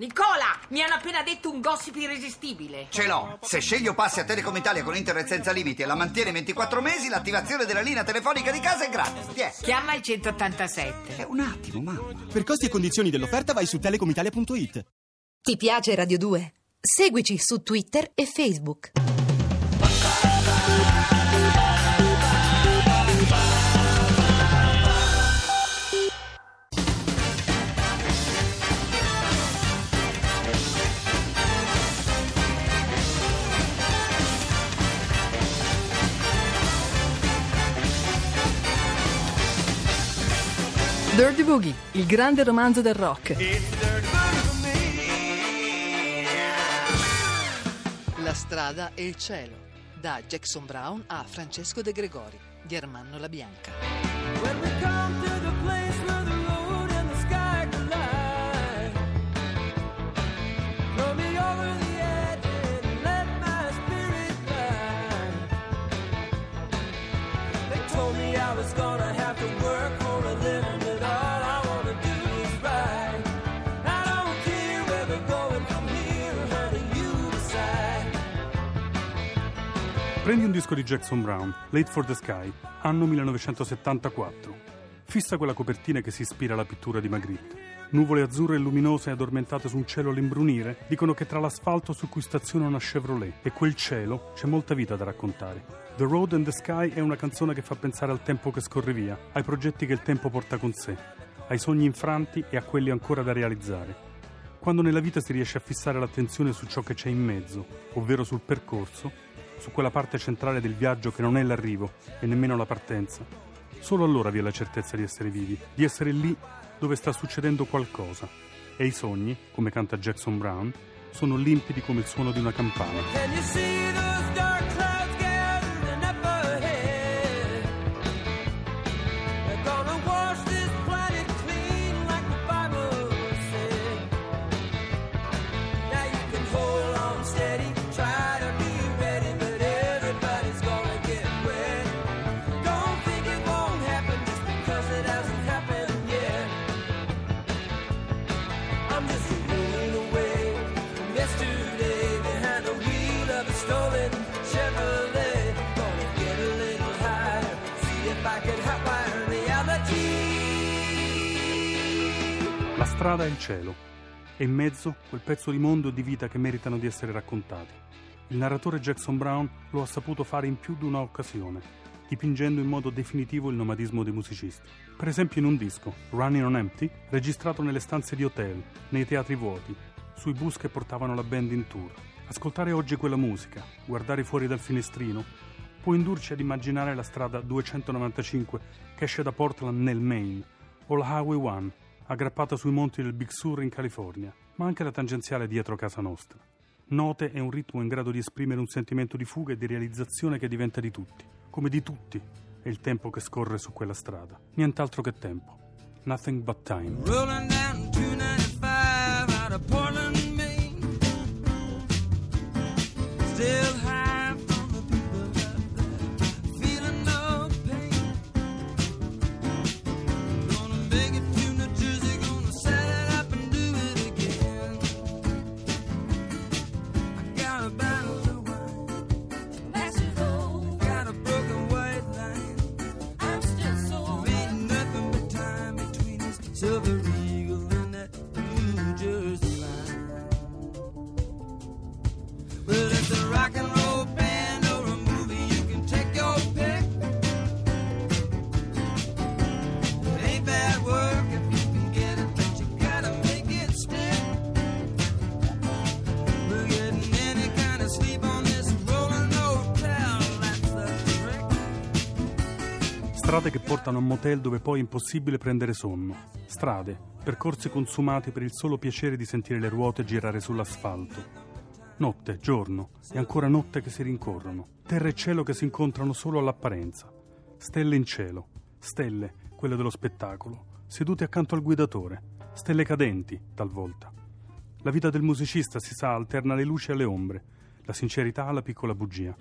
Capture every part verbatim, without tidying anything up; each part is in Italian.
Nicola, mi hanno appena detto un gossip irresistibile. Ce l'ho. Se Sceglio passi a Telecom Italia con internet senza limiti e la mantiene ventiquattro mesi, l'attivazione della linea telefonica di casa è gratis. Tiè. Chiama il centottantasette. È un attimo, mamma. Per costi e condizioni dell'offerta vai su telecom italia punto it. Ti piace Radio due? Seguici su Twitter e Facebook. Dirty Boogie, il grande romanzo del rock. La strada e il cielo, da Jackson Browne a Francesco De Gregori, di Armando La Bianca. Prendi un disco di Jackson Browne, Late for the Sky, anno millenovecentosettantaquattro. Fissa quella copertina che si ispira alla pittura di Magritte. Nuvole azzurre e luminose addormentate su un cielo all'imbrunire dicono che tra l'asfalto su cui staziona una Chevrolet e quel cielo c'è molta vita da raccontare. The Road and the Sky è una canzone che fa pensare al tempo che scorre via, ai progetti che il tempo porta con sé, ai sogni infranti e a quelli ancora da realizzare. Quando nella vita si riesce a fissare l'attenzione su ciò che c'è in mezzo, ovvero sul percorso, su quella parte centrale del viaggio che non è l'arrivo e nemmeno la partenza. Solo allora vi è la certezza di essere vivi, di essere lì dove sta succedendo qualcosa. E i sogni, come canta Jackson Browne, sono limpidi come il suono di una campana. La strada e il cielo, e in mezzo quel pezzo di mondo e di vita che meritano di essere raccontati. Il narratore Jackson Browne lo ha saputo fare in più di una occasione, dipingendo in modo definitivo il nomadismo dei musicisti. Per esempio in un disco, Running on Empty, registrato nelle stanze di hotel, nei teatri vuoti, sui bus che portavano la band in tour. Ascoltare oggi quella musica, guardare fuori dal finestrino, può indurci ad immaginare la strada duecentonovantacinque che esce da Portland nel Maine, o la Highway uno, aggrappata sui monti del Big Sur in California, ma anche la tangenziale dietro casa nostra. Note e un ritmo in grado di esprimere un sentimento di fuga e di realizzazione che diventa di tutti, come di tutti è il tempo che scorre su quella strada. Nient'altro che tempo. Nothing but time. Rolling down two ninety-five out of Portland, Maine. Still high from the people out there. Feeling no pain. Gonna make it. Silver eagle in that New Jersey line. Well, it's a rock and roll band or a movie, you can take your pick. It ain't bad work if you can get it, but you gotta make it stick. We're getting any kind of sleep on this rolling old town, that's the trick. Strade che portano a un motel dove poi è impossibile prendere sonno. Strade, percorsi consumati per il solo piacere di sentire le ruote girare sull'asfalto. Notte, giorno e ancora notte che si rincorrono. Terra e cielo che si incontrano solo all'apparenza. Stelle in cielo, stelle, quelle dello spettacolo, sedute accanto al guidatore, stelle cadenti, talvolta. La vita del musicista, si sa, alterna le luci alle ombre, la sincerità alla piccola bugia.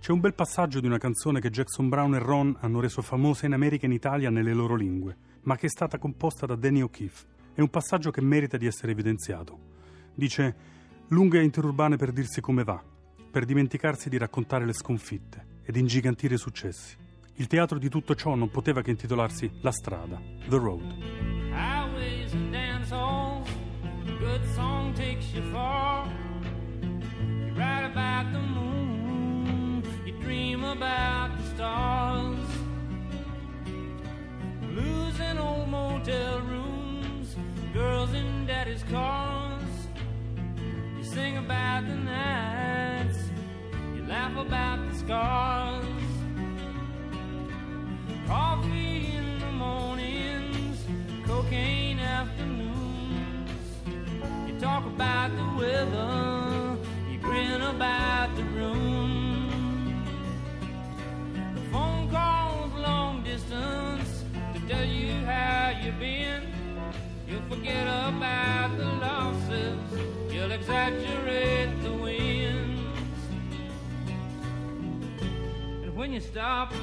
C'è un bel passaggio di una canzone che Jackson Browne e Ron hanno reso famosa in America e in Italia nelle loro lingue, ma che è stata composta da Danny O'Keefe. È un passaggio che merita di essere evidenziato. Dice lunghe interurbane per dirsi come va, per dimenticarsi di raccontare le sconfitte ed ingigantire i successi. Il teatro di tutto ciò non poteva che intitolarsi La strada, The Road. Highways and dance halls, good song takes you far. You ride about the moon, you dream about the stars. Losing old motel rooms, girls in daddy's cars. You sing about the nights, you laugh about the scars. Coffee in the mornings, cocaine afternoons. You talk about the weather, you grin about the room. The phone calls long distance to tell you how you've been. You'll forget about the losses, you'll exaggerate the wins. And when you stop to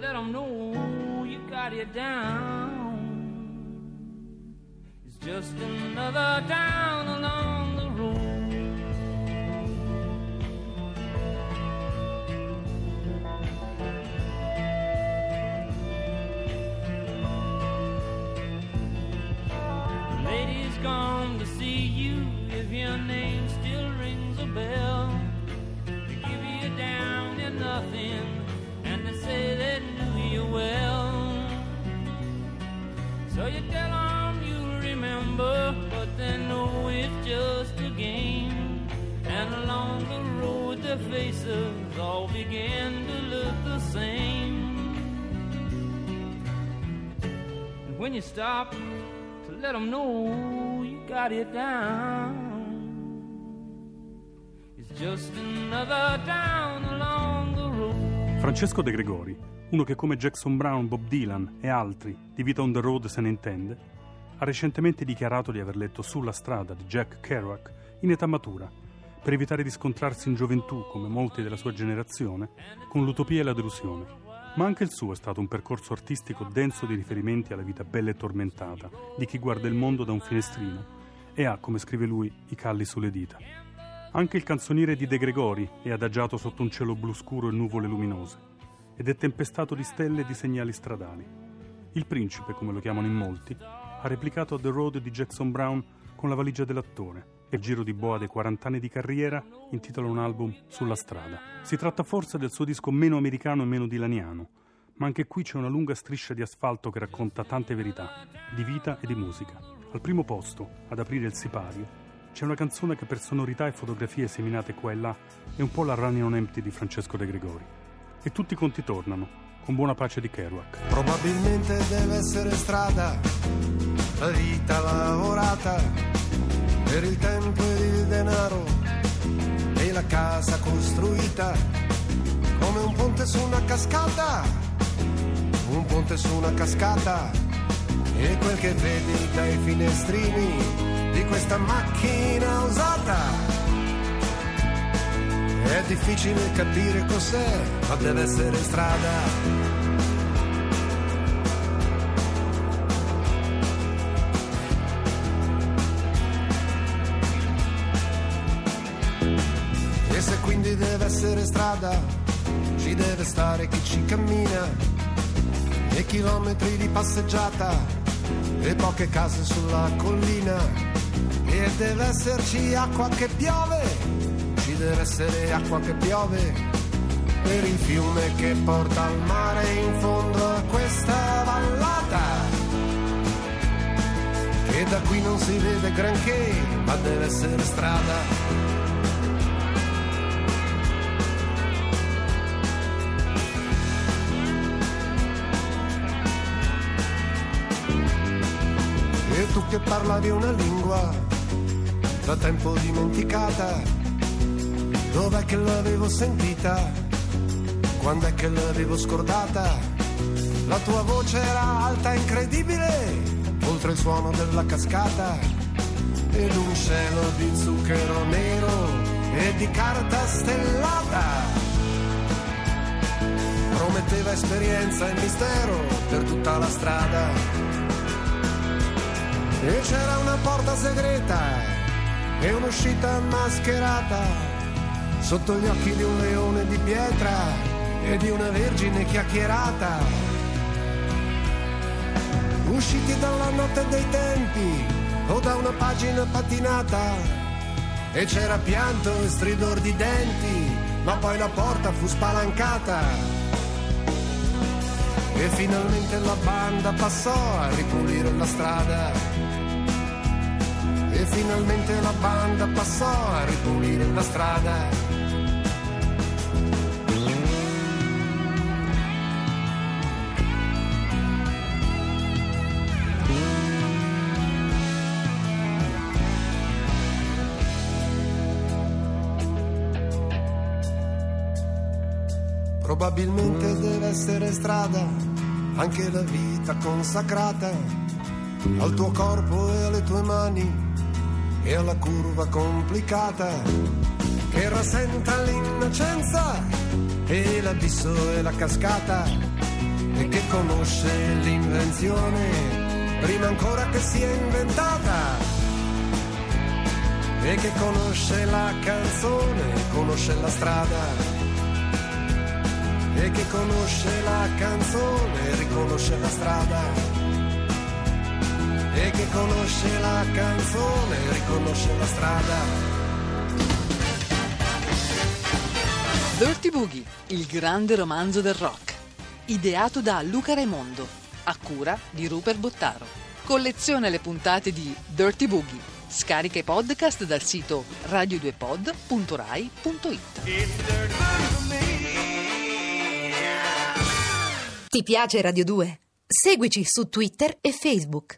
let them know you got it down, it's just another town along the road. Come to see you if your name still rings a bell. They give you down to nothing and they say they knew you well. So you tell them you remember, but they know it's just a game. And along the road their faces all begin to look the same. And when you stop to let them know got it down, it's just another down along the road. Francesco De Gregori, uno che come Jackson Browne, Bob Dylan e altri di vita on the road se ne intende, ha recentemente dichiarato di aver letto Sulla strada di Jack Kerouac in età matura, per evitare di scontrarsi in gioventù, come molti della sua generazione, con l'utopia e la delusione. Ma anche il suo è stato un percorso artistico denso di riferimenti alla vita bella e tormentata di chi guarda il mondo da un finestrino e ha, come scrive lui, i calli sulle dita. Anche il canzoniere di De Gregori è adagiato sotto un cielo blu scuro e nuvole luminose ed è tempestato di stelle e di segnali stradali. Il principe, come lo chiamano in molti, ha replicato The Road di Jackson Browne con La valigia dell'attore, e il giro di boa dei quaranta anni di carriera intitola un album Sulla strada. Si tratta forse del suo disco meno americano e meno dilaniano, ma anche qui c'è una lunga striscia di asfalto che racconta tante verità, di vita e di musica. Al primo posto, ad aprire il sipario, c'è una canzone che per sonorità e fotografie seminate qua e là è un po' la Running on Empty di Francesco De Gregori. E tutti i conti tornano, con buona pace di Kerouac. Probabilmente deve essere strada, la vita lavorata, per il tempo e il denaro, e la casa costruita, come un ponte su una cascata, un ponte su una cascata. E quel che vedi dai finestrini di questa macchina usata è difficile capire cos'è, ma deve essere strada. E se quindi deve essere strada, ci deve stare chi ci cammina, e chilometri di passeggiata e poche case sulla collina, e deve esserci acqua che piove, ci deve essere acqua che piove, per il fiume che porta al mare in fondo a questa vallata, che da qui non si vede granché, ma deve essere strada. Tu che parlavi una lingua da tempo dimenticata, dov'è che l'avevo sentita, quando è che l'avevo scordata? La tua voce era alta e incredibile, oltre il suono della cascata, ed un cielo di zucchero nero e di carta stellata prometteva esperienza e mistero per tutta la strada. E c'era una porta segreta e un'uscita mascherata sotto gli occhi di un leone di pietra e di una vergine chiacchierata. Usciti dalla notte dei tempi o da una pagina patinata, e c'era pianto e stridor di denti, ma poi la porta fu spalancata e finalmente la banda passò a ripulire la strada. E finalmente la banda passò a ripulire la strada. Probabilmente deve essere strada anche la vita consacrata al tuo corpo e alle tue mani e alla curva complicata che rasenta l'innocenza e l'abisso e la cascata, e che conosce l'invenzione prima ancora che sia inventata, e che conosce la canzone, conosce la strada. E che conosce la canzone, riconosce la strada. E che conosce la canzone, riconosce la strada. Dirty Boogie, il grande romanzo del rock, ideato da Luca Raimondo, a cura di Rupert Bottaro. Colleziona le puntate di Dirty Boogie. Scarica i podcast dal sito radio due pod punto rai punto it. Ti piace Radio due? Seguici su Twitter e Facebook.